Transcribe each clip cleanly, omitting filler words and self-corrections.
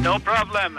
No problem.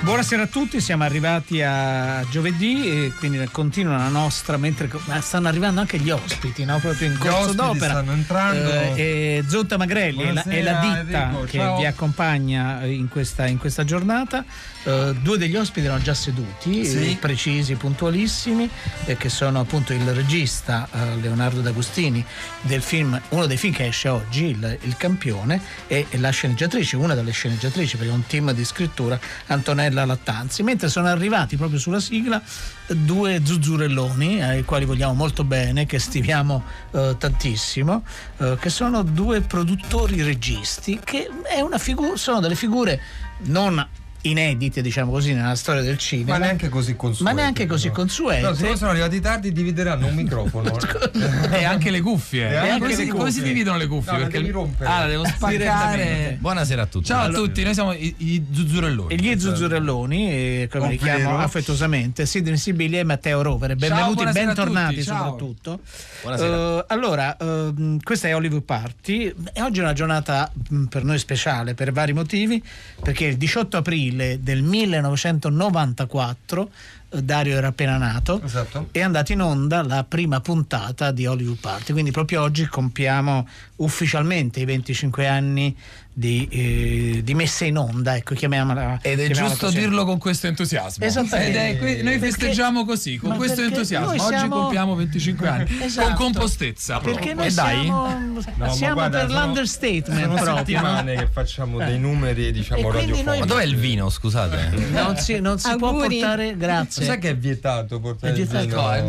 Buonasera a tutti, siamo arrivati a giovedì e quindi continua la nostra, mentre stanno arrivando anche gli ospiti, no? Proprio in corso d'opera. Stanno entrando. Zonta Magrelli è la ditta, Enrico, che ciao, vi accompagna in questa giornata. Due degli ospiti erano già seduti, sì, precisi, puntualissimi, che sono appunto il regista Leonardo D'Agostini del film, uno dei film che esce oggi, Il Campione, e la sceneggiatrice, una delle sceneggiatrici, perché è un team di scrittura, Antonella Lattanzi, mentre sono arrivati proprio sulla sigla due zuzzurelloni ai quali vogliamo molto bene, che stiviamo tantissimo, che sono due produttori registi, che è una sono delle figure non inedite, diciamo così, nella storia del cinema, ma neanche così consuete. No, se sono arrivati tardi divideranno un microfono e anche le cuffie. Come si dividono le cuffie? No, perché la devo spaccare. Buonasera a tutti. Ciao a tutti, noi siamo i zuzzurelloni. E gli zuzzurelloni, come li chiamo affettuosamente, Sydney Sibilia e Matteo Rovere. Benvenuti, ciao, bentornati soprattutto. Allora, questa è Hollywood Party e oggi è una giornata per noi speciale per vari motivi, perché il 18 aprile del 1994 Dario era appena nato, esatto, è andata in onda la prima puntata di Hollywood Party, quindi proprio oggi compiamo ufficialmente i 25 anni di messa in onda, ecco, chiamiamola. Ed è giusto così, dirlo con questo entusiasmo. Esattamente. Noi festeggiamo così, con questo entusiasmo. Oggi compiamo 25 anni, esatto, con compostezza. Perché noi siamo per l'understatement proprio. Sono settimane che facciamo dei numeri, diciamo, radiofonici. Ma dov'è il vino, scusate? Non si può portare, grazie. Sai che è vietato portare il vino?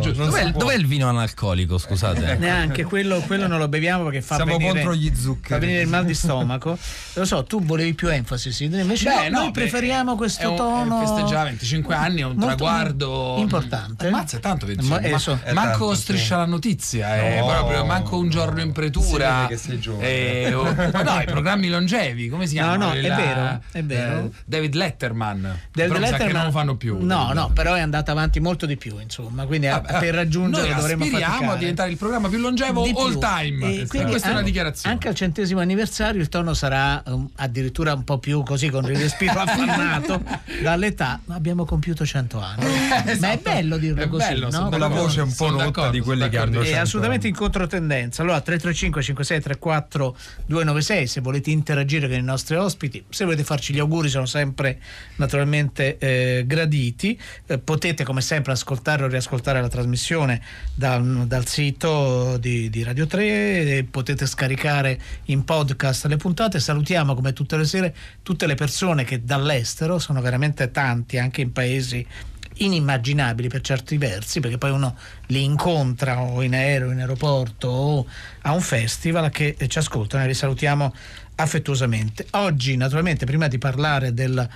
Dov'è il vino analcolico, scusate? Neanche quello non lo beviamo perché fa venire. Siamo contro gli zuccheri. Fa venire il mal di stomaco. Lo so, tu volevi più enfasi, sì, invece noi preferiamo questo tono. Festeggiare 25 anni è un traguardo importante. Ammazza, è tanto 25. Manco Striscia la Notizia, proprio, manco Un Giorno in Pretura. Che sei giovane. I programmi longevi, come si chiamano? No, è vero. David Letterman. Che non lo fanno più. No, però è andata avanti molto di più, insomma, quindi per raggiungere noi dovremmo aspiriamo a diventare il programma più longevo all time. Questa è una dichiarazione. Anche al 100° anniversario il tono sarà addirittura un po' più così, con il respiro affannato dall'età. Abbiamo compiuto 100 anni. Esatto. Ma è bello dirlo, è così, bello, no? Con la voce un po' rotta di quelli che hanno 100 anni. È assolutamente in controtendenza. Allora 335 56 34 296, se volete interagire con i nostri ospiti, se volete farci gli auguri, sono sempre naturalmente graditi. Potete come sempre ascoltare o riascoltare la trasmissione dal sito di Radio 3, potete scaricare in podcast le puntate. Salutiamo come tutte le sere tutte le persone che dall'estero, sono veramente tanti, anche in paesi inimmaginabili per certi versi, perché poi uno li incontra o in aereo, in aeroporto o a un festival, che ci ascoltano e li salutiamo affettuosamente. Oggi naturalmente, prima di parlare del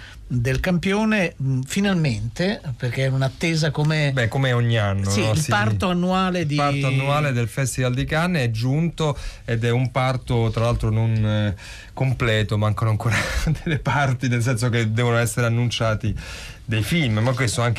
campione, finalmente, perché è un'attesa come ogni anno, sì, no? Parto annuale del Festival di Cannes è giunto, ed è un parto tra l'altro non completo, mancano ancora delle parti, nel senso che devono essere annunciati dei film, ma questo è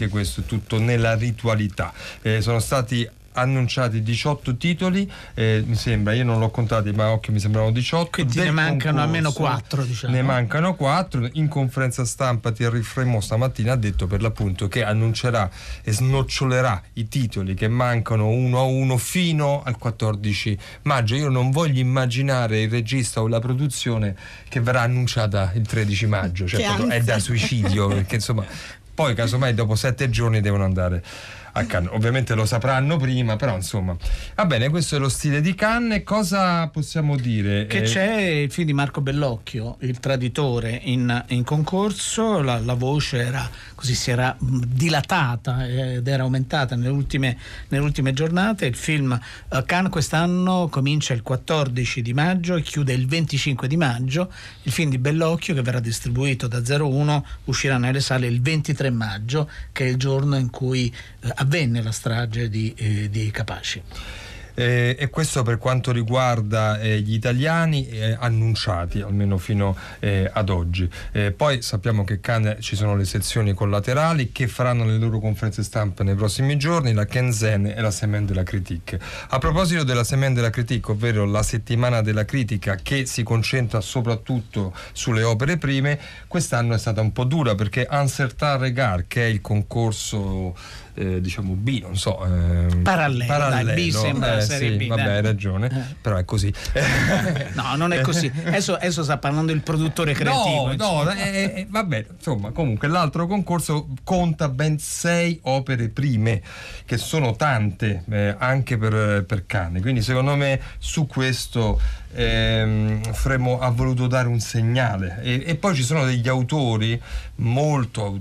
tutto nella ritualità. Sono stati annunciati 18 titoli, mi sembra, io non l'ho contati, ma mi sembrano 18. Quindi ne mancano almeno 4, diciamo. Ne mancano 4. In conferenza stampa Thierry Fremont stamattina ha detto per l'appunto che annuncerà e snocciolerà i titoli che mancano uno a uno fino al 14 maggio. Io non voglio immaginare il regista o la produzione che verrà annunciata il 13 maggio, cioè è da suicidio, perché insomma poi casomai dopo 7 giorni devono andare a Cannes. Ovviamente lo sapranno prima, però insomma va bene, questo è lo stile di Cannes. Cosa possiamo dire? Che c'è il film di Marco Bellocchio, Il Traditore, in concorso. La voce era così, si era dilatata ed era aumentata nelle ultime giornate. Il film Cannes quest'anno comincia il 14 di maggio e chiude il 25 di maggio. Il film di Bellocchio, che verrà distribuito da 01, uscirà nelle sale il 23 maggio, che è il giorno in cui avvenne la strage di Capaci. e questo per quanto riguarda gli italiani annunciati almeno fino ad oggi. Poi sappiamo che Cannes ci sono le sezioni collaterali che faranno le loro conferenze stampa nei prossimi giorni, la Kenzen e la Semaine de la Critique. A proposito della Semaine de la Critique, ovvero la settimana della critica che si concentra soprattutto sulle opere prime, quest'anno è stata un po' dura perché Un Certain Regard, che è il concorso diciamo B, non so, parallelo dai, B sembra serie sì, B, vabbè, hai ragione, però è così. No, non è così, adesso sta parlando il produttore creativo, vabbè, insomma, comunque l'altro concorso conta ben 6 opere prime, che sono tante anche per Cannes, quindi secondo me su questo Fremo ha voluto dare un segnale, e poi ci sono degli autori molto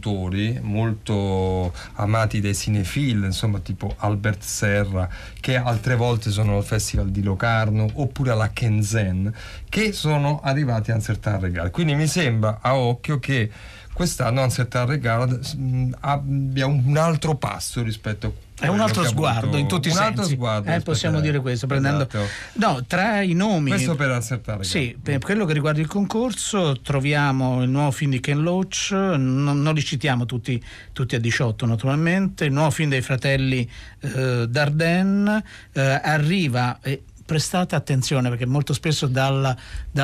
amati dai cinefil, insomma, tipo Albert Serra, che altre volte sono al Festival di Locarno oppure alla Kenzen, che sono arrivati a Un Certain Regard. Quindi mi sembra a occhio che quest'anno Un Certain Regard abbia un altro passo rispetto a è un altro sguardo in tutti i sensi, possiamo dire questo, prendendo esatto. No, tra i nomi, questo per accertare, sì, per quello che riguarda il concorso troviamo il nuovo film di Ken Loach, non li citiamo tutti a 18 naturalmente, il nuovo film dei fratelli Dardenne, arriva prestate attenzione perché molto spesso dal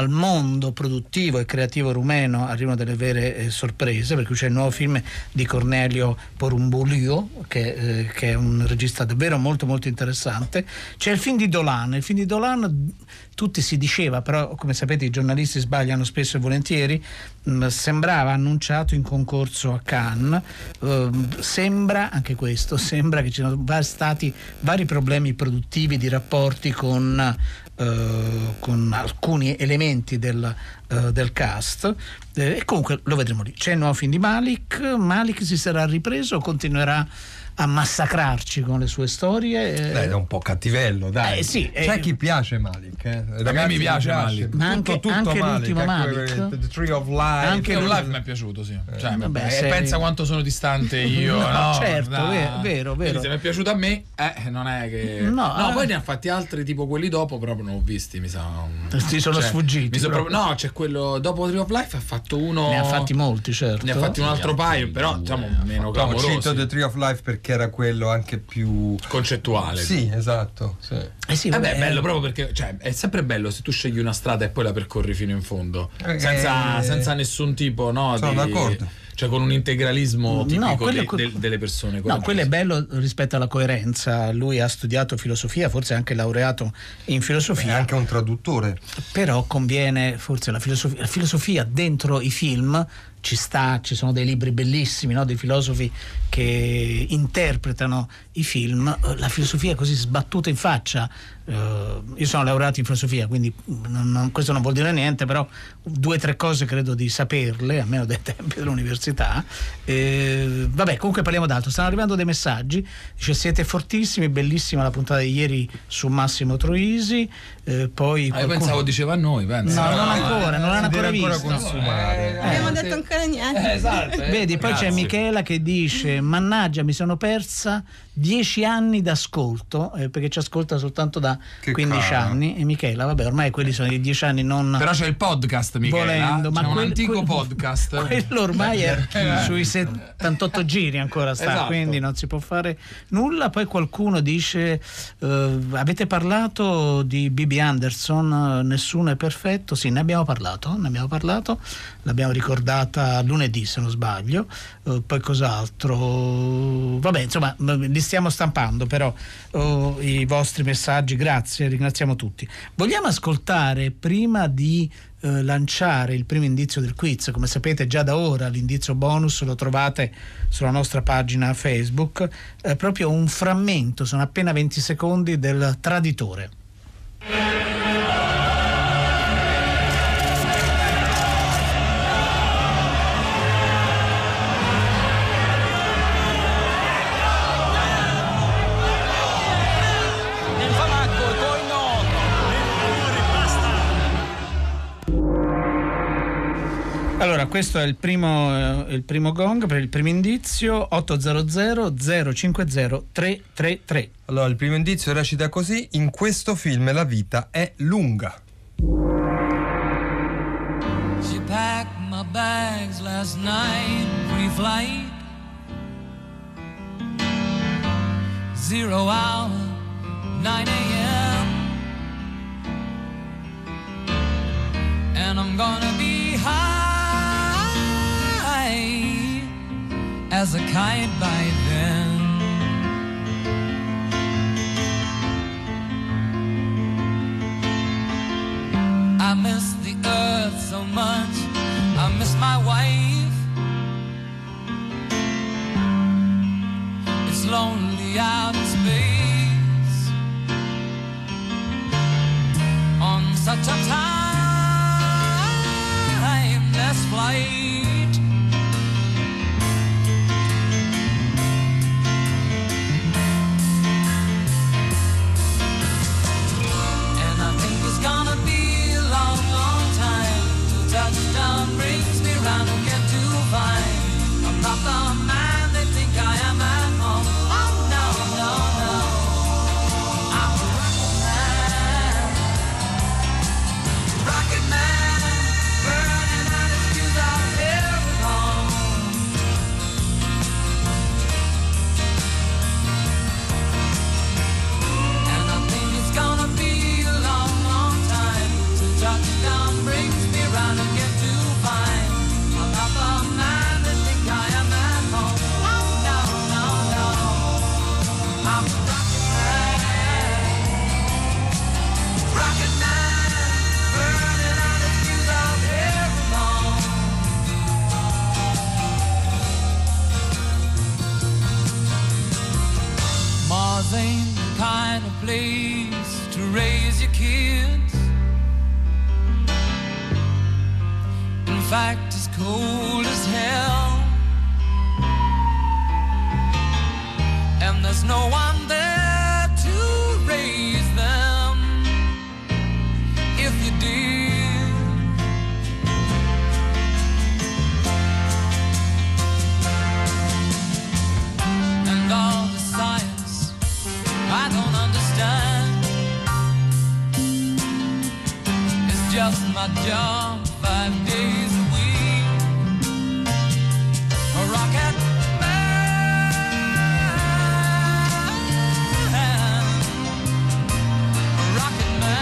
mondo produttivo e creativo rumeno arrivano delle vere sorprese, perché c'è il nuovo film di Cornelio Porumbuliu che è un regista davvero molto molto interessante, c'è il film di Dolan. Tutti si diceva, però come sapete i giornalisti sbagliano spesso e volentieri, sembrava annunciato in concorso a Cannes, sembra che ci siano stati vari problemi produttivi di rapporti con alcuni elementi del cast, e comunque lo vedremo lì. C'è il nuovo film di Malik, si sarà ripreso, continuerà a massacrarci con le sue storie. È un po' cattivello, dai. Sì, c'è chi piace Malik. A me mi piace Malik. Ma anche Malik, l'ultimo Malik. The Tree of Life. Anche The Tree of Life mi è piaciuto, sì. Cioè, vabbè, pensa quanto sono distante io. No, certo, no. Vero. Quindi, se mi è piaciuto a me, non è che... No, poi ne ha fatti altri, tipo quelli dopo, proprio non ho visti, mi sa. Sì, sono sfuggiti. No, c'è quello dopo The Tree of Life, ha fatto uno... Ne ha fatti molti, certo. Ne ha fatti un altro paio, però, diciamo, meno clamorosi. Ho citato The Tree of Life perché era quello anche più concettuale, sì, esatto, sì. È bello proprio perché, cioè, è sempre bello se tu scegli una strada e poi la percorri fino in fondo senza nessun tipo, no, sono d'accordo, cioè con un integralismo tipico delle persone. No, quello è bello rispetto alla coerenza. Lui ha studiato filosofia, forse anche laureato in filosofia. È anche un traduttore. Però conviene forse la filosofia dentro i film, ci sono dei libri bellissimi, no? Dei filosofi che interpretano i film, la filosofia è così sbattuta in faccia. Io sono laureato in filosofia, quindi questo non vuol dire niente, però 2 o 3 cose credo di saperle, almeno dai tempi dell'università. Vabbè, comunque parliamo d'altro. Stanno arrivando dei messaggi, dice: siete fortissimi, bellissima la puntata di ieri su Massimo Troisi. Poi qualcuno... pensavo diceva a noi, penso. No, non ancora, non l'hanno ancora visto. Abbiamo detto ancora niente. Esatto, vedi, poi grazie. C'è Michela che dice: mannaggia, mi sono persa 10 anni d'ascolto, perché ci ascolta soltanto da 15 anni. E Michela, vabbè, ormai quelli sono i 10 anni non... Però c'è il podcast, Michela, volendo, ma c'è un antico podcast. Quello ormai è sui 78 giri ancora sta, esatto. Quindi non si può fare nulla. Poi qualcuno dice avete parlato di B.B. Anderson, nessuno è perfetto. Sì, ne abbiamo parlato, l'abbiamo ricordata lunedì se non sbaglio. Poi cos'altro? Vabbè, insomma, li stiamo stampando però i vostri messaggi, grazie, ringraziamo tutti. Vogliamo ascoltare prima di lanciare il primo indizio del quiz. Come sapete, già da ora l'indizio bonus lo trovate sulla nostra pagina Facebook, proprio un frammento, sono appena 20 secondi del Traditore. questo è il primo gong per il primo indizio. 800 050 333. Allora il primo indizio recita così: in questo film la vita è lunga. She packed my bags last night, pre-flight. 0 hour, 9 a.m. And I'm gonna be high as a kite by then. I miss the earth so much, I miss my wife. It's lonely out in space on such a timeless flight. And I think it's gonna be a long, long time till touchdown brings me round again to find I'm not the man they think I am at home. Oh no, no, no, I'm a rocket man. Rocket man, burning out his fuse out here at home. And I think it's gonna be a long, long time till touchdown brings me round again to find I'm not the man they think I am at home. Oh no, no, no, I'm a rocket man. Rocket man, burning out his fuse out here at home. Mars ain't the kind of place to raise your kids. In fact, it's cold as hell. And there's no one there to raise them if you did. And all the science I don't understand is just my job 5 days a week. A rocket man, a rocket man.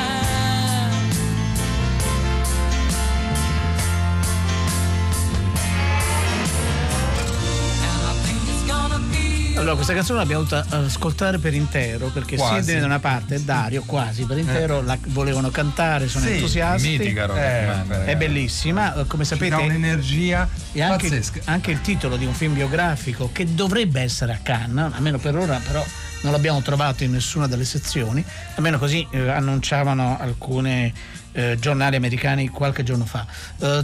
Allora questa canzone l'abbiamo dovuta ascoltare per intero perché Sidney da una parte e Dario quasi per intero la volevano cantare, sono entusiasti. Mitica roba, è bellissima, come sapete ha un'energia pazzesca. Anche il titolo di un film biografico che dovrebbe essere a Cannes, almeno per ora però non l'abbiamo trovato in nessuna delle sezioni, almeno così annunciavano alcune giornali americani qualche giorno fa.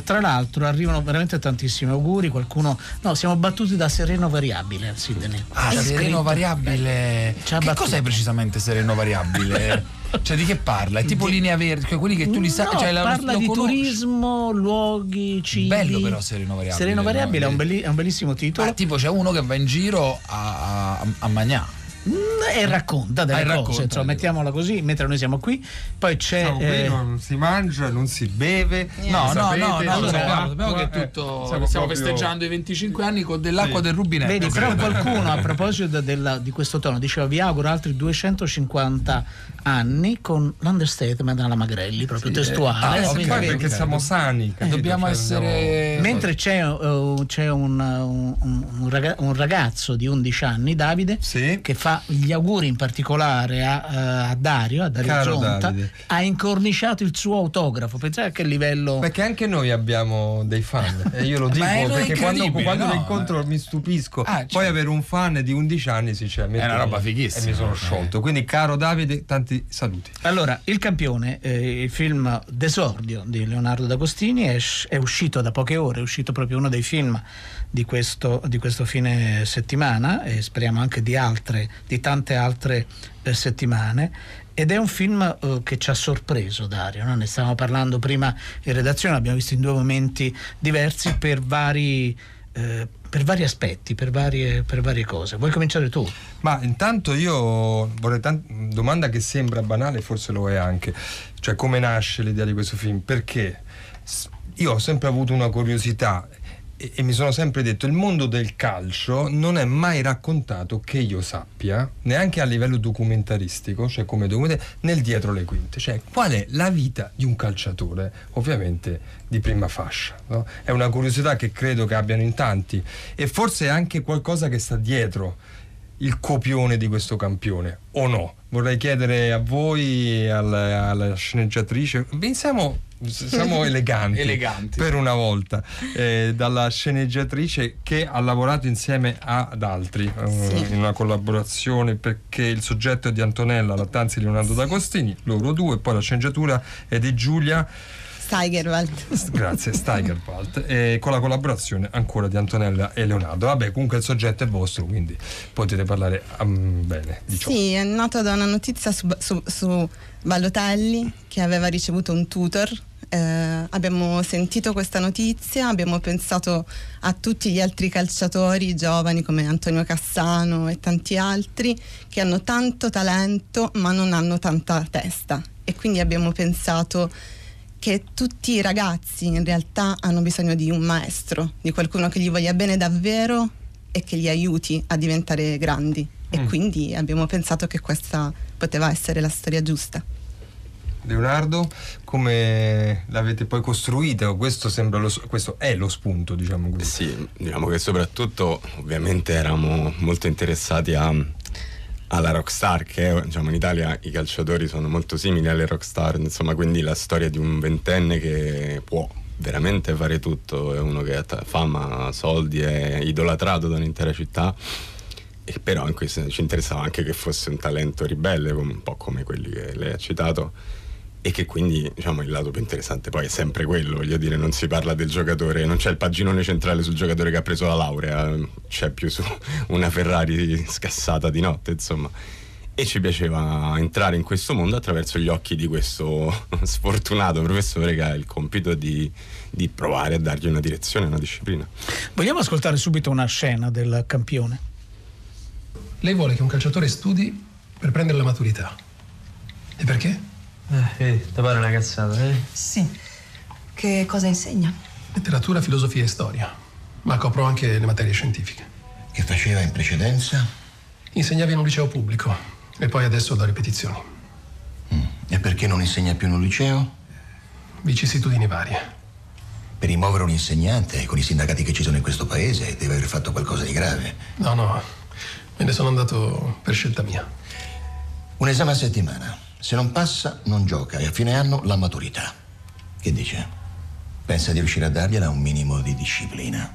Tra l'altro arrivano veramente tantissimi auguri, qualcuno siamo battuti da Sereno Variabile al Sydney. Sereno Variabile, che cos'è precisamente Sereno Variabile? Cioè di che parla? È tipo linea verde, cioè quelli che tu li sai, cioè parla di turismo, luoghi, cibi. Bello però Sereno Variabile. Sereno Variabile è un bellissimo titolo. Tipo c'è uno che va in giro a Magnà e racconta delle cose, cioè, mettiamola così, mentre noi siamo qui. Poi c'è qui non si mangia, non si beve, sappiamo che tutto stiamo festeggiando i 25 anni con dell'acqua del rubinetto. Vedi, però qualcuno a proposito di questo tono diceva vi auguro altri 250 anni con l'understatement alla Magrelli, proprio testuale, perché siamo sani, dobbiamo essere. Mentre c'è un ragazzo di 11 anni, Davide, che fa gli auguri in particolare a Dario Zonta. Davide ha incorniciato il suo autografo, pensate a che livello, perché anche noi abbiamo dei fan e io lo dico perché quando lo incontro mi stupisco. Poi avere un fan di 11 anni è una roba fighissima e mi sono sciolto, quindi caro Davide tanti saluti. Allora Il Campione, il film d'esordio di Leonardo D'Agostini, è uscito da poche ore, è uscito proprio uno dei film di questo fine settimana e speriamo anche di tante altre settimane. Ed è un film che ci ha sorpreso, Dario, no? Ne stavamo parlando prima in redazione, l'abbiamo visto in due momenti diversi per vari aspetti, per varie cose. Vuoi cominciare tu? Ma intanto io vorrei domanda che sembra banale, forse lo è anche, cioè come nasce l'idea di questo film, perché io ho sempre avuto una curiosità e mi sono sempre detto: il mondo del calcio non è mai raccontato, che io sappia, neanche a livello documentaristico, cioè come nel dietro le quinte, cioè qual è la vita di un calciatore, ovviamente di prima fascia, no? È una curiosità che credo che abbiano in tanti, e forse anche qualcosa che sta dietro il copione di questo campione, o no? Vorrei chiedere a voi, alla sceneggiatrice, siamo eleganti per una volta, dalla sceneggiatrice che ha lavorato insieme ad altri, sì, in una collaborazione, perché il soggetto è di Antonella Lattanzi e Leonardo D'Agostini, loro due, poi la sceneggiatura è di Giulia Steigerwald. Grazie, Steigerwald, con la collaborazione ancora di Antonella e Leonardo. Vabbè, comunque il soggetto è vostro, quindi potete parlare bene di ciò. Sì, è nato da una notizia su Balotelli, che aveva ricevuto un tutor. Abbiamo sentito questa notizia, abbiamo pensato a tutti gli altri calciatori giovani come Antonio Cassano e tanti altri che hanno tanto talento ma non hanno tanta testa, e quindi abbiamo pensato che tutti i ragazzi in realtà hanno bisogno di un maestro, di qualcuno che gli voglia bene davvero e che li aiuti a diventare grandi. E quindi abbiamo pensato che questa poteva essere la storia giusta. Leonardo, come l'avete poi costruita? Questo è lo spunto, diciamo così. Sì, diciamo che soprattutto ovviamente eravamo molto interessati alla rockstar, che diciamo in Italia i calciatori sono molto simili alle rockstar, insomma, quindi la storia di un ventenne che può veramente fare tutto, è uno che ha fama, soldi, è idolatrato da un'intera città, e però in questo ci interessava anche che fosse un talento ribelle, un po' come quelli che lei ha citato, e che quindi, diciamo, il lato più interessante poi è sempre quello, voglio dire, non si parla del giocatore, non c'è il paginone centrale sul giocatore che ha preso la laurea, c'è più su una Ferrari scassata di notte, insomma. E ci piaceva entrare in questo mondo attraverso gli occhi di questo sfortunato professore che ha il compito di provare a dargli una direzione, una disciplina. Vogliamo ascoltare subito una scena del campione? Lei vuole che un calciatore studi per prendere la maturità. E perché? Ti pare una cazzata, eh? Sì. Che cosa insegna? Letteratura, filosofia e storia, ma copro anche le materie scientifiche. Che faceva in precedenza? Insegnava in un liceo pubblico e poi adesso da ripetizioni. E perché non insegna più in un liceo? Vicissitudini varie. Per rimuovere un insegnante, con i sindacati che ci sono in questo paese, deve aver fatto qualcosa di grave. No, me ne sono andato per scelta mia. Un esame a settimana. Se non passa, non gioca, e a fine anno la maturità. Che dice? Pensa di riuscire a dargliela un minimo di disciplina?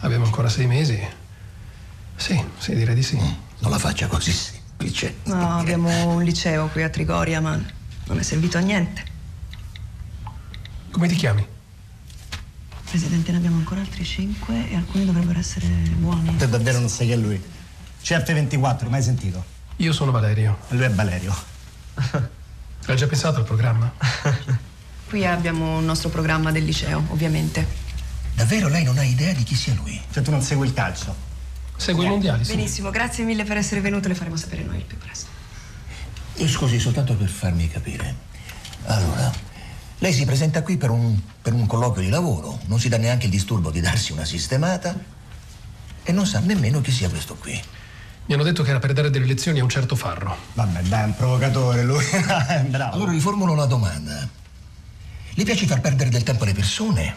Abbiamo ancora 6 mesi. Sì, direi di sì. Non la faccia così semplice. No, abbiamo un liceo qui a Trigoria, ma non è servito a niente. Come ti chiami? Presidente, ne abbiamo ancora altri 5 e alcuni dovrebbero essere buoni. Tu davvero non sai chi è lui? CF24, mai sentito? Io sono Valerio. Lui è Valerio. L'hai già pensato al programma? Qui abbiamo il nostro programma del liceo, ovviamente. Davvero lei non ha idea di chi sia lui? Cioè tu non segui il calcio? Segui i mondiali, sì. Benissimo, grazie mille per essere venuto, le faremo sapere noi il più presto. E scusi, soltanto per farmi capire. Allora, lei si presenta qui per un colloquio di lavoro, non si dà neanche il disturbo di darsi una sistemata e non sa nemmeno chi sia questo qui. Mi hanno detto che era per dare delle lezioni a un certo Farro. Vabbè, dai, è un provocatore lui. Bravo. Allora riformulo la domanda. Le piace far perdere del tempo alle persone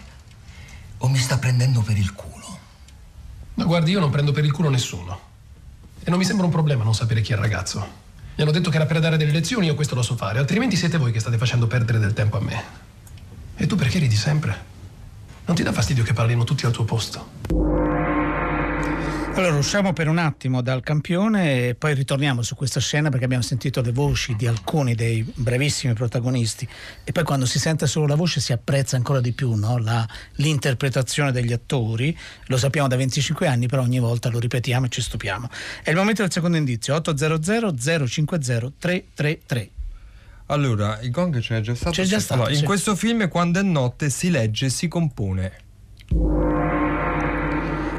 o mi sta prendendo per il culo? No, guardi, io non prendo per il culo nessuno. E non mi sembra un problema non sapere chi è il ragazzo. Mi hanno detto che era per dare delle lezioni, io questo lo so fare, altrimenti siete voi che state facendo perdere del tempo a me. E tu perché ridi sempre? Non ti dà fastidio che parlino tutti al tuo posto? Allora usciamo per un attimo dal Campione e poi ritorniamo su questa scena, perché abbiamo sentito le voci di alcuni dei bravissimi protagonisti e poi quando si sente solo la voce si apprezza ancora di più, no? L'interpretazione degli attori, lo sappiamo da 25 anni, però ogni volta lo ripetiamo e ci stupiamo. È il momento del secondo indizio, 800 050 333. Allora, il gong c'è già stato? C'è già stato. Allora, in questo film quando è notte si legge e si compone.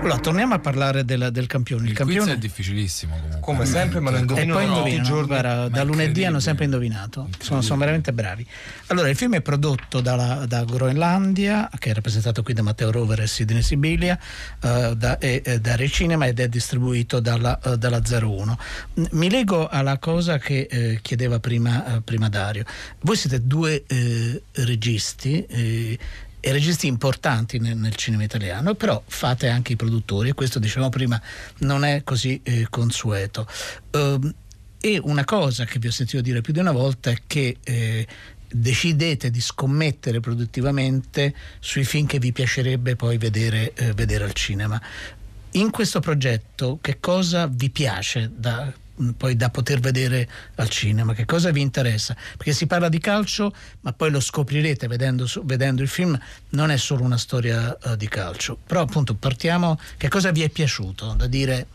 Allora, torniamo a parlare del Campione. Il Campione è difficilissimo comunque. Come sempre, ma lo indovinano. E poi indovinano, guarda, da lunedì hanno sempre indovinato. Sono veramente bravi. Allora, il film è prodotto da Groenlandia, che è rappresentato qui da Matteo Rovere e Sydney Sibilia, da Recinema, ed è distribuito dalla 01. Mi lego alla cosa che chiedeva prima Dario. Voi siete due registi, e registi importanti nel cinema italiano, però fate anche i produttori, e questo, dicevamo prima, non è così consueto. E una cosa che vi ho sentito dire più di una volta è che decidete di scommettere produttivamente sui film che vi piacerebbe poi vedere al cinema. In questo progetto che cosa vi piace da poter vedere al cinema, che cosa vi interessa? Perché si parla di calcio, ma poi lo scoprirete vedendo il film, non è solo una storia di calcio. Però appunto partiamo, che cosa vi è piaciuto da dire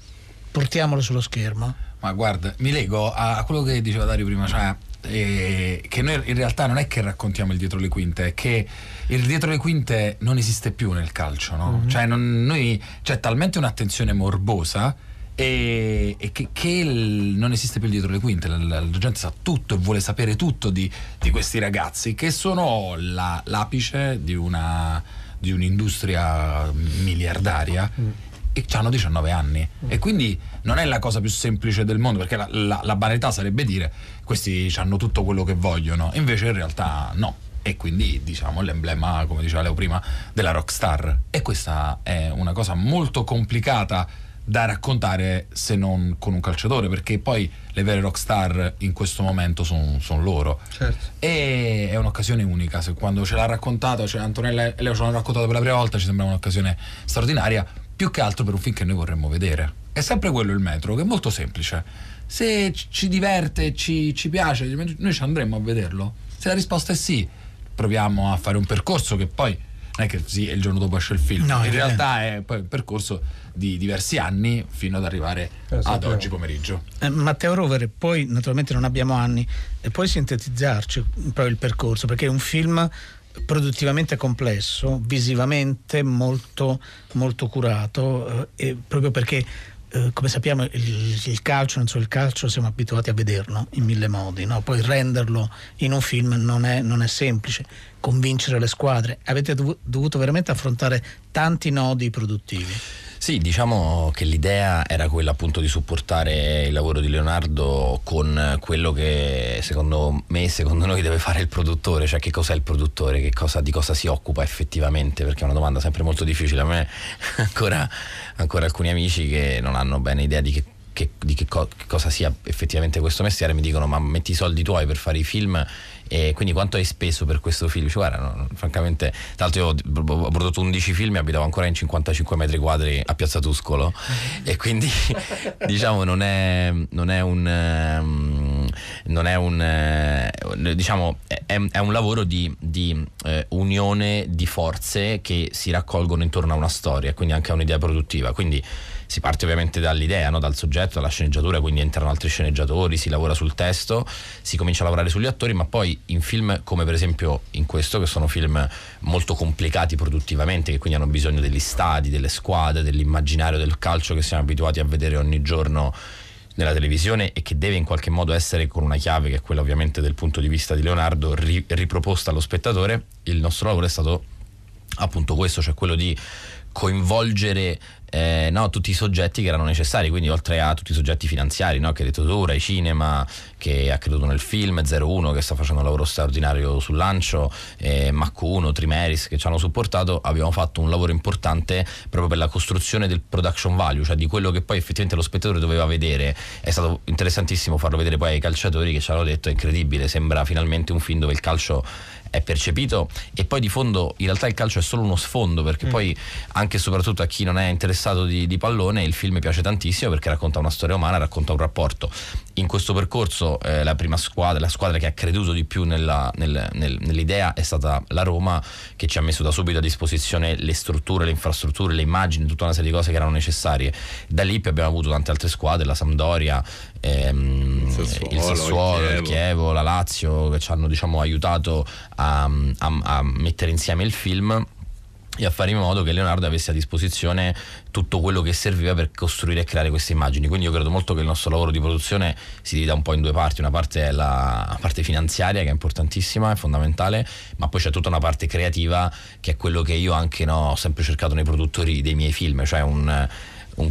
portiamolo sullo schermo? Ma guarda, mi lego a quello che diceva Dario prima, cioè che noi in realtà non è che raccontiamo il dietro le quinte, è che il dietro le quinte non esiste più nel calcio, no? Mm-hmm. Cioè c'è talmente un'attenzione morbosa e che non esiste più dietro le quinte, la gente sa tutto e vuole sapere tutto di questi ragazzi che sono l'apice di un'industria miliardaria, e hanno 19 anni, e quindi non è la cosa più semplice del mondo, perché la banalità sarebbe dire questi hanno tutto quello che vogliono, invece in realtà no, e quindi diciamo l'emblema, come diceva Leo prima, della rockstar, e questa è una cosa molto complicata da raccontare se non con un calciatore, perché poi le vere rockstar in questo momento sono loro. Certo. E è un'occasione unica, se quando ce l'ha raccontato, cioè Antonella e Leo ce l'hanno raccontato per la prima volta, ci sembra un'occasione straordinaria, più che altro per un film che noi vorremmo vedere. È sempre quello il metro, che è molto semplice: se ci diverte, ci piace, noi ci andremo a vederlo. Se la risposta è sì, proviamo a fare un percorso che poi non è che sì, e il giorno dopo esce il film, no, in realtà è poi un percorso di diversi anni fino ad arrivare ad oggi pomeriggio. Matteo Rovere, poi naturalmente non abbiamo anni, e poi sintetizzarci proprio il percorso, perché è un film produttivamente complesso, visivamente molto, molto curato, e proprio perché come sappiamo il calcio, non solo il calcio, siamo abituati a vederlo in mille modi, no? Poi renderlo in un film non è semplice, convincere le squadre. Avete dovuto veramente affrontare tanti nodi produttivi. Sì, diciamo che l'idea era quella appunto di supportare il lavoro di Leonardo con quello che secondo me e secondo noi deve fare il produttore, cioè che cos'è il produttore, di cosa si occupa effettivamente, perché è una domanda sempre molto difficile. A me ancora alcuni amici che non hanno bene idea di che cosa sia effettivamente questo mestiere mi dicono: ma metti i soldi tuoi per fare i film, e quindi quanto hai speso per questo film? Cioè, guarda, no, francamente, tra l'altro io ho prodotto 11 film e abitavo ancora in 55 metri quadri a Piazza Tuscolo e quindi diciamo è un lavoro di unione di forze che si raccolgono intorno a una storia, quindi anche a un'idea produttiva. Quindi si parte ovviamente dall'idea, no? Dal soggetto, dalla sceneggiatura, quindi entrano altri sceneggiatori, si lavora sul testo, si comincia a lavorare sugli attori, ma poi in film come per esempio in questo, che sono film molto complicati produttivamente, che quindi hanno bisogno degli stadi, delle squadre, dell'immaginario del calcio che siamo abituati a vedere ogni giorno nella televisione, e che deve in qualche modo essere, con una chiave che è quella ovviamente del punto di vista di Leonardo, riproposta allo spettatore. Il nostro lavoro è stato appunto questo, cioè quello di coinvolgere tutti i soggetti che erano necessari, quindi oltre a tutti i soggetti finanziari, no, che hai detto tu, Rai Cinema che ha creduto nel film, 01 che sta facendo un lavoro straordinario sul lancio, Maccuno, Trimeris che ci hanno supportato, abbiamo fatto un lavoro importante proprio per la costruzione del production value, cioè di quello che poi effettivamente lo spettatore doveva vedere. È stato interessantissimo farlo vedere poi ai calciatori, che ci hanno detto: è incredibile, sembra finalmente un film dove il calcio è percepito, e poi di fondo in realtà il calcio è solo uno sfondo, perché poi anche e soprattutto a chi non è interessato appassionato di pallone, il film mi piace tantissimo perché racconta una storia umana, racconta un rapporto. In questo percorso la squadra che ha creduto di più nell'idea è stata la Roma, che ci ha messo da subito a disposizione le strutture, le infrastrutture, le immagini, tutta una serie di cose che erano necessarie. Da lì abbiamo avuto tante altre squadre, la Sampdoria, il Sassuolo, il Chievo, la Lazio, che ci hanno aiutato a mettere insieme il film e a fare in modo che Leonardo avesse a disposizione tutto quello che serviva per costruire e creare queste immagini. Quindi io credo molto che il nostro lavoro di produzione si divida un po' in due parti. Una parte è la parte finanziaria, che è importantissima, è fondamentale, ma poi c'è tutta una parte creativa, che è quello che io anche ho sempre cercato nei produttori dei miei film, cioè un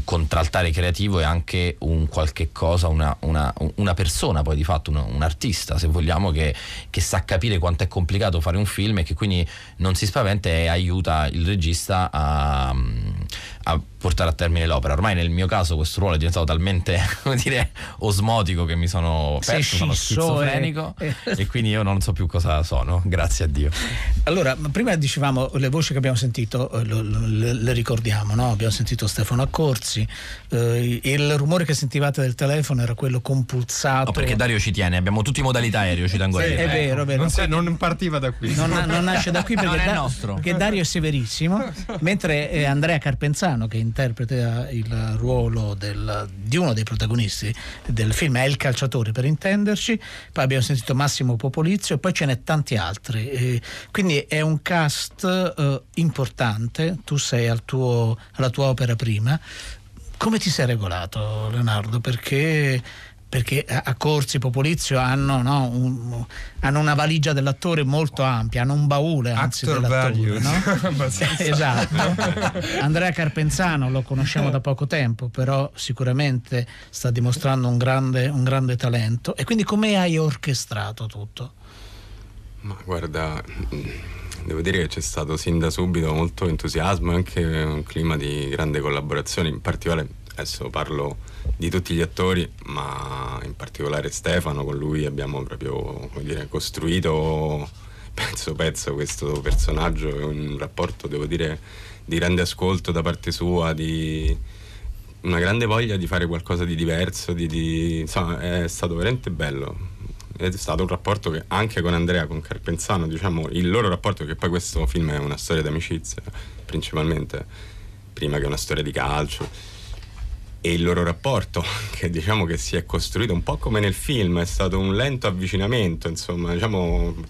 contraltare creativo e anche un qualche cosa, una persona, poi di fatto un artista, se vogliamo, che sa capire quanto è complicato fare un film e che quindi non si spaventa e aiuta il regista a portare a termine l'opera. Ormai nel mio caso questo ruolo è diventato talmente, come dire, osmotico, che mi sono perso, sono schizofrenico e quindi io non so più cosa sono, grazie a Dio. Allora, prima dicevamo le voci che abbiamo sentito, le ricordiamo, no? Abbiamo sentito Stefano Accorsi, il rumore che sentivate del telefono era quello compulsato, perché Dario ci tiene, abbiamo tutti i modalità aereo, ci tengo a dire. È vero, vero. Non partiva da qui, non nasce da qui, perché è nostro, perché Dario è severissimo, mentre Andrea Carpenzano, che interpreta il ruolo di uno dei protagonisti del film, è il calciatore, per intenderci. Poi abbiamo sentito Massimo Popolizio e poi ce n'è tanti altri, quindi è un cast importante. Tu sei alla tua opera prima. Come ti sei regolato, Leonardo? Perché Accorsi, Popolizio hanno una valigia dell'attore molto ampia, hanno un baule, anzi, actor dell'attore, no? Esatto. Andrea Carpenzano lo conosciamo da poco tempo, però sicuramente sta dimostrando un grande talento. E quindi come hai orchestrato tutto? Ma guarda, devo dire che c'è stato sin da subito molto entusiasmo e anche un clima di grande collaborazione, in particolare adesso parlo di tutti gli attori, ma in particolare Stefano. Con lui abbiamo proprio, come dire, costruito pezzo questo personaggio, un rapporto, devo dire, di grande ascolto da parte sua, di una grande voglia di fare qualcosa di diverso, insomma è stato veramente bello. È stato un rapporto che anche con Andrea, con Carpenzano, il loro rapporto, che poi questo film è una storia d'amicizia principalmente, prima che una storia di calcio, e il loro rapporto che che si è costruito un po' come nel film, è stato un lento avvicinamento, insomma, un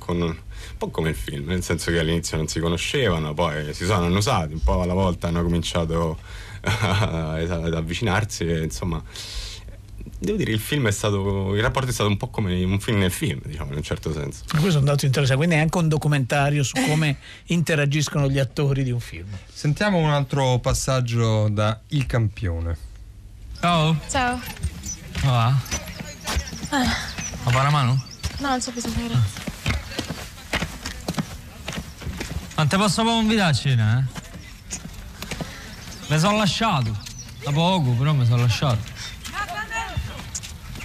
po' come il film, nel senso che all'inizio non si conoscevano, poi si sono annusati un po' alla volta, hanno cominciato ad avvicinarsi e, insomma, devo dire, il rapporto è stato un po' come un film nel film, in un certo senso. Questo è un dato interessante, quindi è anche un documentario su come interagiscono gli attori di un film. Sentiamo un altro passaggio da Il Campione. Ciao. Come va? Ma fa una mano? No, non so, bisogno, grazie. Non ti posso convidare a cena, eh? Me sono lasciato, da poco, però me sono lasciato.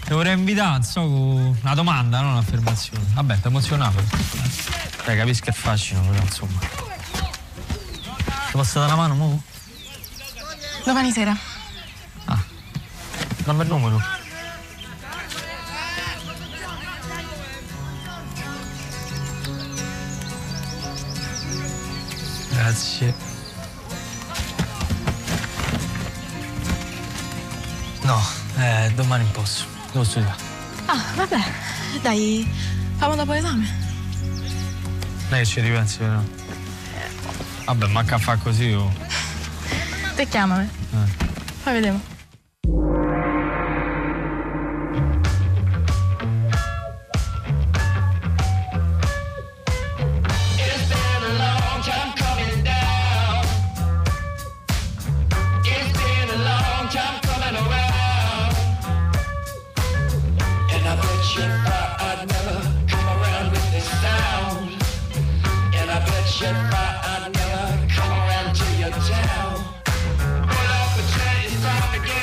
Ti vorrei invitare, una domanda, non un'affermazione. Vabbè, ti emozionato. Capisco che è facile, però insomma. Ti posso dare la mano, mo? Domani sera. Ah, dammi il numero. Grazie. No, domani non posso. Devo studiare. Ah, vabbè. Dai, fammi dopo l'esame. Lei ci ripensi, vero? Vabbè, manca a far così io. Te chiamami. Poi vediamo. Come around to your town. Pull up a train, stop again.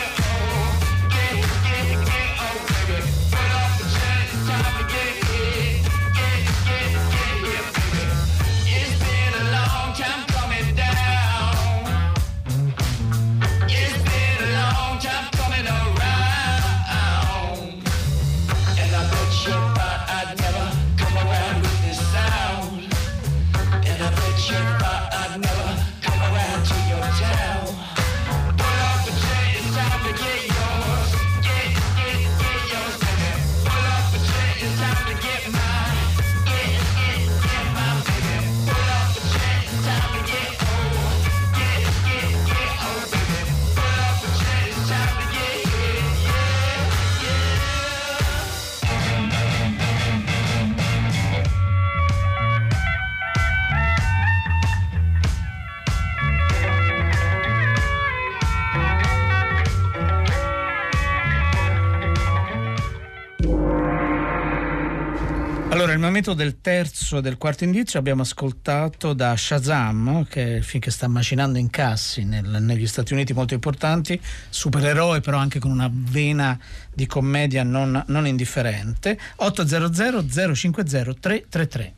il momento del terzo e del quarto indizio abbiamo ascoltato da Shazam, che è il film che sta macinando incassi negli Stati Uniti molto importanti, supereroe però anche con una vena di commedia non indifferente. 800 050 333.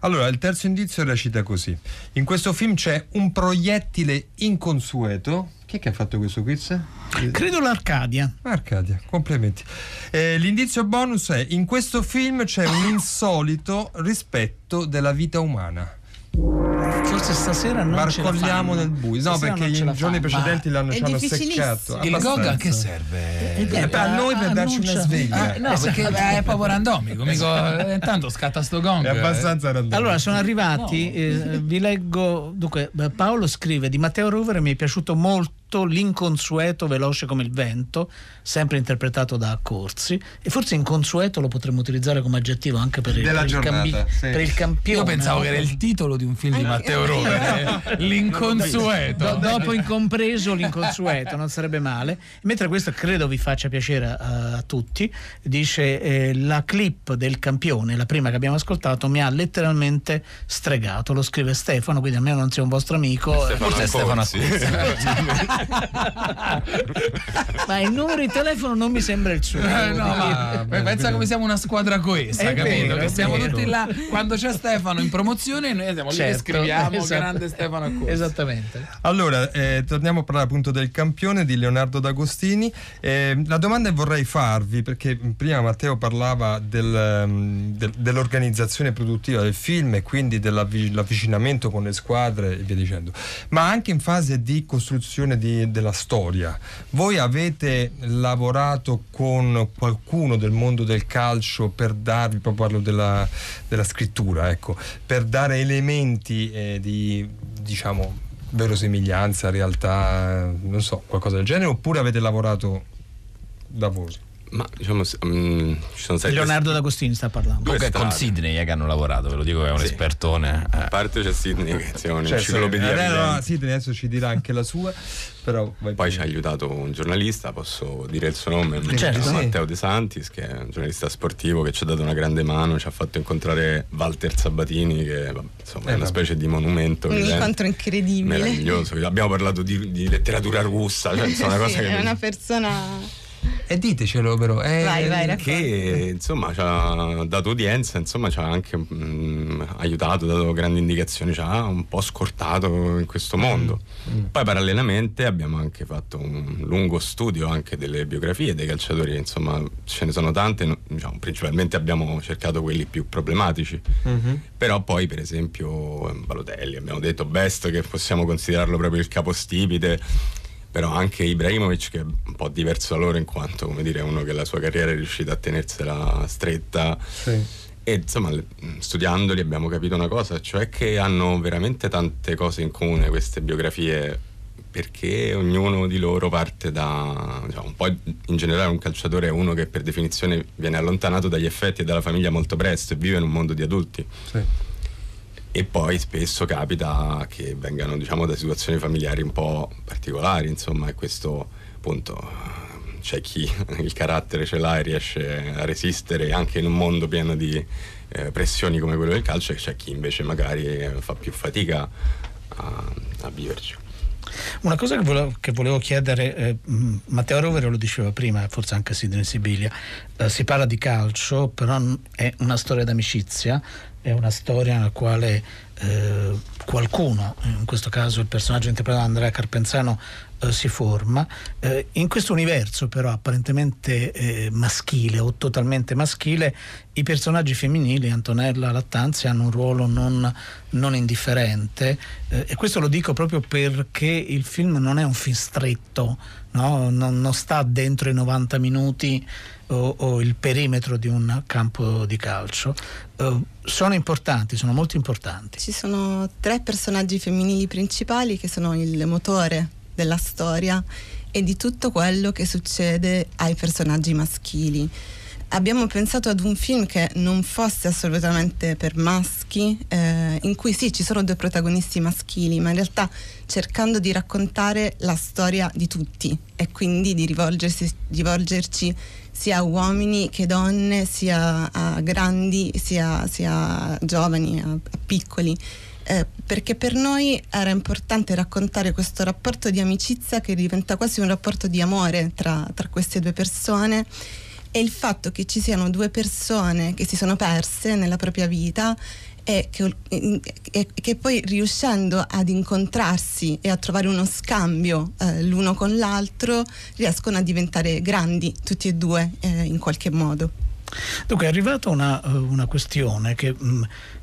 Allora, il terzo indizio recita così: in questo film c'è un proiettile inconsueto. Chi è che ha fatto questo quiz? Credo l'Arcadia. Arcadia, complimenti. L'indizio bonus è: in questo film c'è un insolito rispetto della vita umana. Forse stasera non ce la fanno. Nel buio, no, stasera perché i giorni precedenti l'hanno ci hanno seccato. Il GOG a che serve? A noi per darci una sveglia. No, esatto. Perché è proprio randomico. Intanto scatta sto gong. È abbastanza randomico. Allora sono arrivati. No. Vi leggo. Dunque, Paolo scrive: di Matteo Rovere mi è piaciuto molto l'inconsueto Veloce come il vento, sempre interpretato da Accorsi, e forse inconsueto lo potremmo utilizzare come aggettivo anche per Il Campione. Io pensavo che era il titolo di un film di Matteo Rovere, l'inconsueto. Dopo incompreso l'inconsueto non sarebbe male. Mentre questo credo vi faccia piacere a tutti, dice la clip del Campione, la prima che abbiamo ascoltato, mi ha letteralmente stregato. Lo scrive Stefano, quindi almeno non sia un vostro amico, forse è Stefano Accorsi. Ma il numero di telefono non mi sembra il suo. Pensa come siamo una squadra coesa, è capito? Vero, siamo tutti là. Quando c'è Stefano in promozione, noi andiamo lì e scriviamo grande Stefano Accorsi. Esattamente. Allora, torniamo a parlare appunto del Campione di Leonardo D'Agostini. La domanda che vorrei farvi, perché prima Matteo parlava dell'organizzazione produttiva del film e quindi dell'avvicinamento con le squadre e via dicendo, ma anche in fase di costruzione della storia. Voi avete lavorato con qualcuno del mondo del calcio per darvi, proprio parlo della scrittura, ecco, per dare elementi di, diciamo, verosimiglianza, realtà, non so, qualcosa del genere, oppure avete lavorato da voi? Ma diciamo ci sono stati Leonardo D'Agostini sta parlando. Comunque con Sydney che hanno lavorato, ve lo dico, è un espertone. A parte c'è Sydney che è un'enciclopedia. Sydney adesso ci dirà anche la sua. Però poi ci ha aiutato un giornalista, posso dire il suo nome, Matteo De Santis, che è un giornalista sportivo che ci ha dato una grande mano, ci ha fatto incontrare Walter Sabatini, che insomma è una specie di monumento, un incontro incredibile, meraviglioso. Abbiamo parlato di letteratura russa, cioè insomma, una cosa che è una persona. E ditecelo però, che insomma ci ha dato udienza, insomma ci ha anche aiutato, dato grandi indicazioni, ci ha un po' scortato in questo mondo. Poi parallelamente abbiamo anche fatto un lungo studio anche delle biografie dei calciatori, insomma ce ne sono tante, diciamo, principalmente abbiamo cercato quelli più problematici, però poi per esempio Balotelli, abbiamo detto Best, che possiamo considerarlo proprio il capostipite, però anche Ibrahimovic, che è un po' diverso da loro in quanto, come dire, è uno che la sua carriera è riuscita a tenersela stretta. E insomma, studiandoli abbiamo capito una cosa, cioè che hanno veramente tante cose in comune queste biografie, perché ognuno di loro parte da, diciamo, un po' in generale un calciatore è uno che per definizione viene allontanato dagli effetti e dalla famiglia molto presto e vive in un mondo di adulti. E poi spesso capita che vengano, diciamo, da situazioni familiari un po' particolari, insomma, e questo appunto c'è chi il carattere ce l'ha e riesce a resistere anche in un mondo pieno di pressioni come quello del calcio, e c'è chi invece magari fa più fatica a viverci. Una cosa che volevo chiedere, Matteo Rovere lo diceva prima, forse anche Sydney Sibilia, si parla di calcio, però è una storia d'amicizia, è una storia nella quale qualcuno, in questo caso il personaggio interpretato da Andrea Carpenzano, si forma in questo universo però apparentemente maschile o totalmente maschile. I personaggi femminili, Antonella Lattanzi, hanno un ruolo non indifferente, e questo lo dico proprio perché il film non è un film stretto, no? Non sta dentro i 90 minuti o il perimetro di un campo di calcio. Sono importanti, sono molto importanti. Ci sono 3 personaggi femminili principali che sono il motore della storia e di tutto quello che succede ai personaggi maschili. abbiamo pensato ad un film che non fosse assolutamente per maschi, in cui sì, ci sono due protagonisti maschili, ma in realtà cercando di raccontare la storia di tutti e quindi di rivolgerci sia a uomini che donne, sia a grandi, sia a giovani, a piccoli. Perché per noi era importante raccontare questo rapporto di amicizia che diventa quasi un rapporto di amore tra queste due persone, e il fatto che ci siano due persone che si sono perse nella propria vita e che poi, riuscendo ad incontrarsi e a trovare uno scambio l'uno con l'altro, riescono a diventare grandi tutti e due in qualche modo. Dunque è arrivata una questione che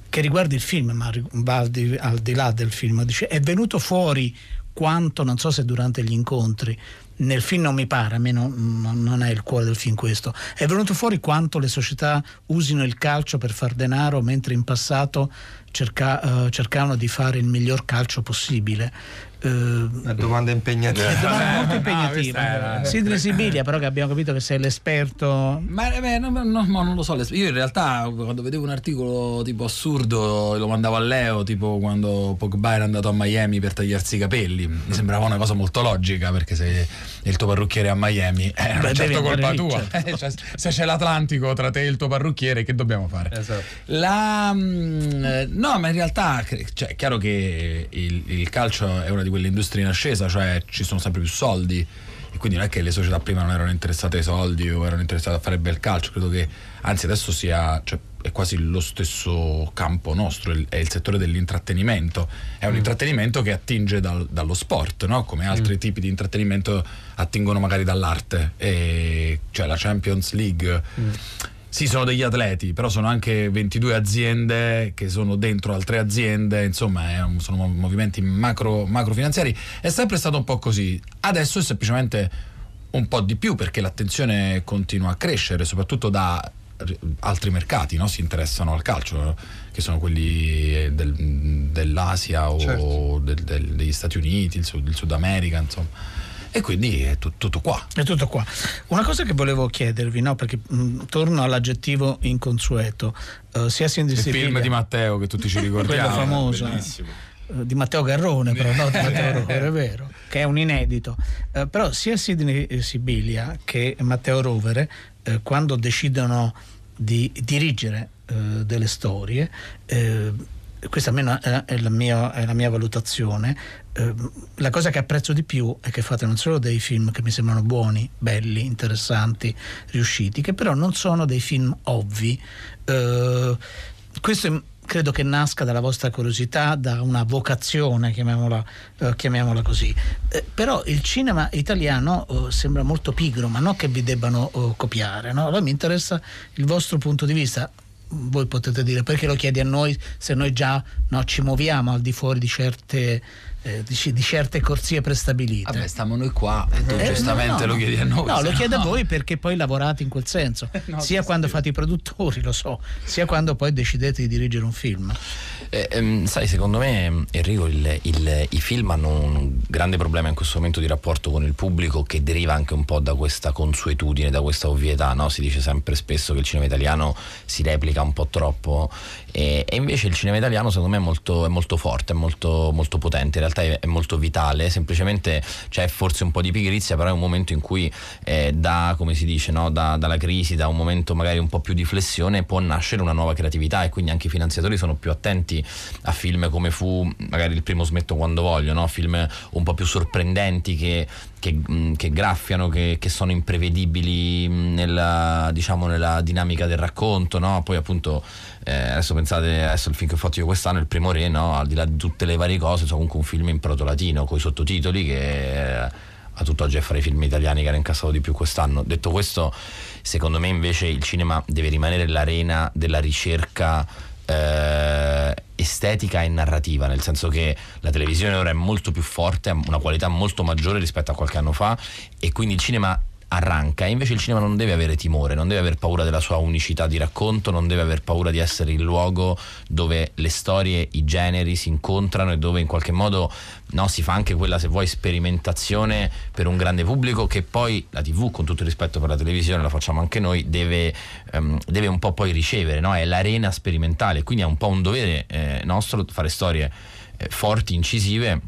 riguarda il film, ma va al di là del film. Dice, è venuto fuori quanto, non so se durante gli incontri, nel film non mi pare, a me non è il cuore del film questo, è venuto fuori quanto le società usino il calcio per far denaro, mentre in passato cercavano di fare il miglior calcio possibile. Una domanda impegnativa. Molto impegnativa. Sydney Sibilia, però, che abbiamo capito che sei l'esperto. Ma non lo so. Io in realtà, quando vedevo un articolo tipo assurdo, lo mandavo a Leo, tipo quando Pogba era andato a Miami per tagliarsi i capelli. Mi sembrava una cosa molto logica, perché se il tuo parrucchiere è a Miami è una certa colpa tua. Cioè, se c'è l'Atlantico tra te e il tuo parrucchiere, che dobbiamo fare? Esatto. No, ma in realtà, cioè, è chiaro che il calcio è una di quelle industrie in ascesa, cioè ci sono sempre più soldi, e quindi non è che le società prima non erano interessate ai soldi o erano interessate a fare bel calcio. Credo che anzi adesso sia, cioè, è quasi lo stesso campo nostro, è il settore dell'intrattenimento, è un intrattenimento che attinge dallo sport, no? Come altri tipi di intrattenimento attingono magari dall'arte, e cioè la Champions League sì, sono degli atleti, però sono anche 22 aziende che sono dentro altre aziende, insomma sono movimenti macrofinanziari. È sempre stato un po' così, adesso è semplicemente un po' di più, perché l'attenzione continua a crescere, soprattutto da altri mercati, no? Si interessano al calcio, che sono quelli dell'Asia o certo. Degli Stati Uniti, il Sud America, insomma. E quindi è tutto qua. È tutto qua. Una cosa che volevo chiedervi, no? Perché torno all'aggettivo inconsueto. Sia il film di Matteo, che tutti ci ricordiamo, quello famoso, di Matteo Garrone, però no, di Matteo Rovere, è vero, che è un inedito. Però sia Sydney Sibilia che Matteo Rovere, quando decidono di dirigere delle storie, questa è la mia valutazione, la cosa che apprezzo di più è che fate non solo dei film che mi sembrano buoni, belli, interessanti, riusciti, che però non sono dei film ovvi. Questo credo che nasca dalla vostra curiosità, da una vocazione, chiamiamola così. Però il cinema italiano sembra molto pigro, ma non che vi debbano copiare, no? Allora mi interessa il vostro punto di vista. Voi potete dire, perché lo chiedi a noi se noi già, no, ci muoviamo al di fuori di certe corsie prestabilite. Vabbè, stiamo noi qua, e tu giustamente lo chiedi a noi. No, lo chiedi a voi perché poi lavorate in quel senso, sia quando fate i produttori, lo so, sia quando poi decidete di dirigere un film. Sai, secondo me, Enrico, i film hanno un grande problema in questo momento di rapporto con il pubblico, che deriva anche un po' da questa consuetudine, da questa ovvietà, no? Si dice sempre spesso che il cinema italiano si replica un po' troppo, e invece il cinema italiano secondo me è molto forte, è molto potente, in realtà è molto vitale. Semplicemente c'è forse un po' di pigrizia, però è un momento in cui come si dice, no? Dalla crisi, da un momento magari un po' più di flessione, può nascere una nuova creatività, e quindi anche i finanziatori sono più attenti a film come fu magari Il primo smetto quando voglio, no? Film un po' più sorprendenti che graffiano, che sono imprevedibili nella dinamica del racconto, no? Poi appunto adesso pensate, adesso il film che ho fatto io quest'anno, Il primo re, no? Al di là di tutte le varie cose, sono comunque un film in proto latino coi sottotitoli, che a tutt'oggi è fra i film italiani che hanno incassato di più quest'anno. Detto questo, secondo me invece il cinema deve rimanere l'arena della ricerca estetica e narrativa, nel senso che la televisione ora è molto più forte, ha una qualità molto maggiore rispetto a qualche anno fa, e quindi il cinema arranca. E invece il cinema non deve avere timore, non deve aver paura della sua unicità di racconto, non deve aver paura di essere il luogo dove le storie, i generi si incontrano e dove in qualche modo, no, si fa anche quella, se vuoi, sperimentazione per un grande pubblico che poi la TV, con tutto il rispetto per la televisione, la facciamo anche noi, deve un po' poi ricevere, no? È l'arena sperimentale, quindi è un po' un dovere nostro fare storie forti, incisive.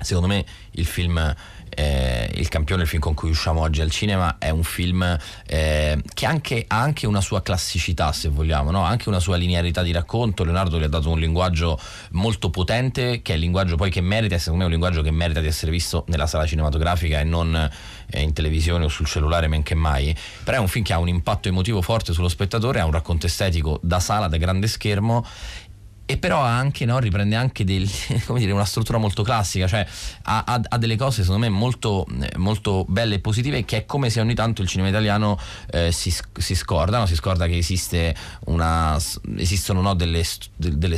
Secondo me il film Il Campione, il film con cui usciamo oggi al cinema, è un film che ha anche una sua classicità, se vogliamo, no? Anche una sua linearità di racconto. Leonardo gli ha dato un linguaggio molto potente, che è il linguaggio poi che merita, secondo me è un linguaggio che merita di essere visto nella sala cinematografica e non in televisione o sul cellulare men che mai. Però è un film che ha un impatto emotivo forte sullo spettatore, ha un racconto estetico da sala, da grande schermo, e però ha anche, no, riprende anche una struttura molto classica, cioè ha delle cose secondo me molto, molto belle e positive, che è come se ogni tanto il cinema italiano si scorda, no? Si scorda che esistono, no, delle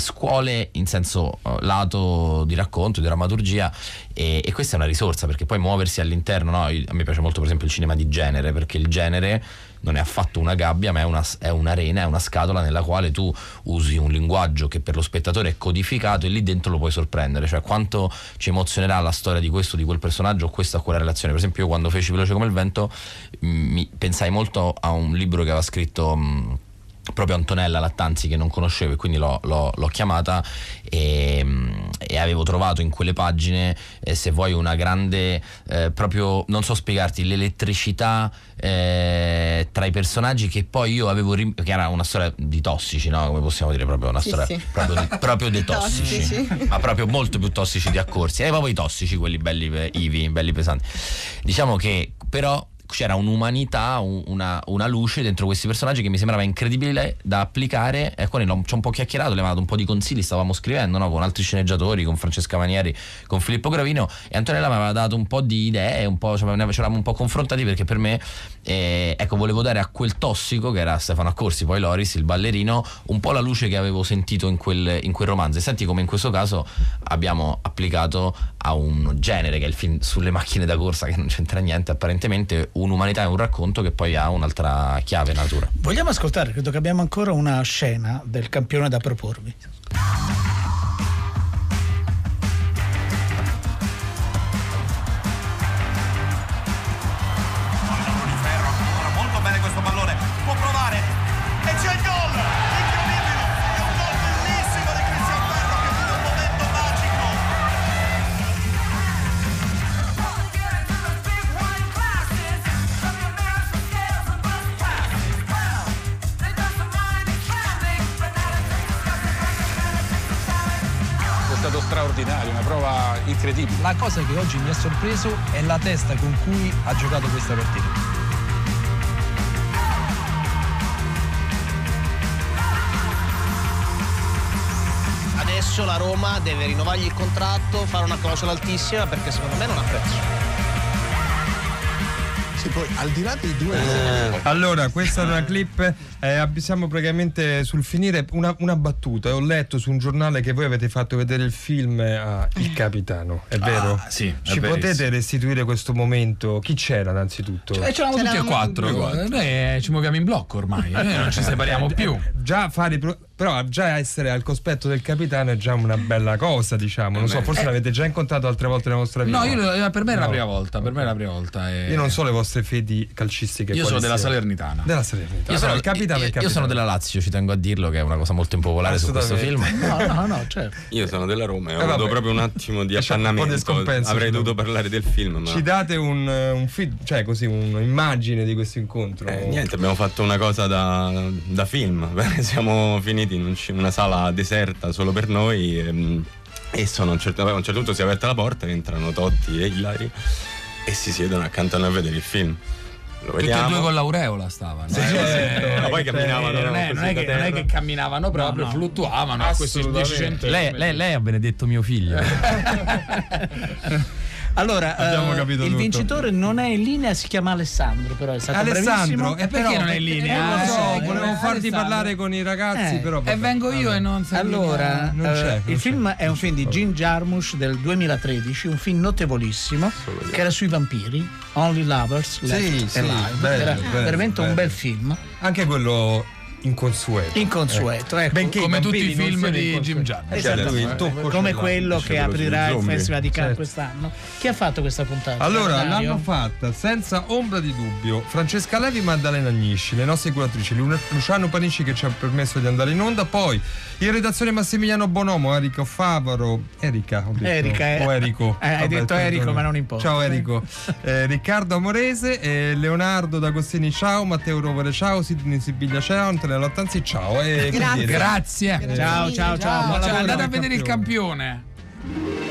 scuole in senso lato di racconto, di drammaturgia, e questa è una risorsa, perché poi muoversi all'interno, no? A me piace molto per esempio il cinema di genere, perché il genere non è affatto una gabbia, ma è un'arena, è una scatola nella quale tu usi un linguaggio che per lo spettatore è codificato, e lì dentro lo puoi sorprendere, cioè quanto ci emozionerà la storia di questo, di quel personaggio, o questa a quella relazione. Per esempio io, quando feci Veloce come il vento, pensai molto a un libro che aveva scritto proprio Antonella Lattanzi, che non conoscevo, e quindi l'ho chiamata, e avevo trovato in quelle pagine, se vuoi, una grande proprio, non so spiegarti, l'elettricità tra i personaggi, che poi io avevo che era una storia di tossici, no? Come possiamo dire, proprio una storia proprio dei tossici. Ma proprio molto più tossici di Accorsi, e proprio i tossici, quelli belli ivi, belli pesanti, diciamo, che però c'era un'umanità, una luce dentro questi personaggi che mi sembrava incredibile da applicare, e con ci ho un po' chiacchierato, le ho dato un po' di consigli, stavamo scrivendo, no? Con altri sceneggiatori, con Francesca Manieri, con Filippo Gravino, e Antonella mi aveva dato un po' di idee, un po', cioè, ne c'eravamo un po' confrontati, perché per me volevo dare a quel tossico che era Stefano Accorsi, poi Loris, il ballerino, un po' la luce che avevo sentito in quel romanzo, e senti come in questo caso abbiamo applicato a un genere che è il film sulle macchine da corsa, che non c'entra niente apparentemente, un'umanità e un racconto che poi ha un'altra chiave natura. Vogliamo ascoltare, credo che abbiamo ancora una scena del Campione da proporvi. Straordinario, una prova incredibile. La cosa che oggi mi ha sorpreso è la testa con cui ha giocato questa partita. Adesso la Roma deve rinnovargli il contratto, fare una clausola altissima, perché secondo me non ha prezzo. Poi, al di là dei due allora, questa è una clip, siamo praticamente sul finire. Una battuta, ho letto su un giornale che voi avete fatto vedere il film a Il Capitano, è vero? Sì, ci potete restituire questo momento? Chi c'era innanzitutto? C'eravamo tutti e quattro. Noi ci muoviamo in blocco ormai, noi non ci separiamo più. Già fare però già essere al cospetto del capitano è già una bella cosa, diciamo. Non so, forse l'avete già incontrato altre volte nella vostra vita. No, per me è la prima volta. Io non so le vostre fedi calcistiche. Io sono della Salernitana. Io sono il capitano. Io sono della Lazio, ci tengo a dirlo, che è una cosa molto impopolare su questo film. No, certo. Io sono della Roma e ho avuto proprio un attimo di appannamento. Avrei dovuto parlare del film, ma... Ci date un feed, cioè così, un'immagine di questo incontro? Niente, abbiamo fatto una cosa da film. Siamo finiti in una sala deserta solo per noi, e sono a un certo punto si è aperta la porta, entrano Totti e Ilari e si siedono accanto a noi a vedere il film. Tutti e due con l'aureola stavano, poi camminavano, non è che camminavano proprio, no. Fluttuavano. Lei ha benedetto mio figlio. Allora, il vincitore non è in linea, si chiama Alessandro, però è stato Alessandro, e perché però, non è in linea? Non so, volevo farti parlare con i ragazzi, però vabbè, e vengo io e non sai. Allora, non c'è, il film è un film di Jim Jarmusch del 2013, un film notevolissimo che era sui vampiri, Only Lovers Left Alive. Era veramente un bel film. Anche quello inconsueto. Inconsueto, ecco. Benché come tutti i film di Jim Jarmusch, come quello che aprirà il Festival di Cannes quest'anno. Chi ha fatto questa puntata? Allora, l'hanno fatta senza ombra di dubbio Francesca Levi, Maddalena Agnisci, le nostre curatrici, Luciano Panicci, che ci ha permesso di andare in onda, poi in redazione Massimiliano Bonomo, Enrico Favaro, Erico, hai detto Erico, ma non importa. Ciao Erico. Riccardo Amorese, Leonardo D'Agostini, ciao. Matteo Rovere, ciao. Sydney Sibilia, ciao. Antonella Lattanzi, ciao. Grazie. Ciao. Ciao. Andate a vedere Il Campione.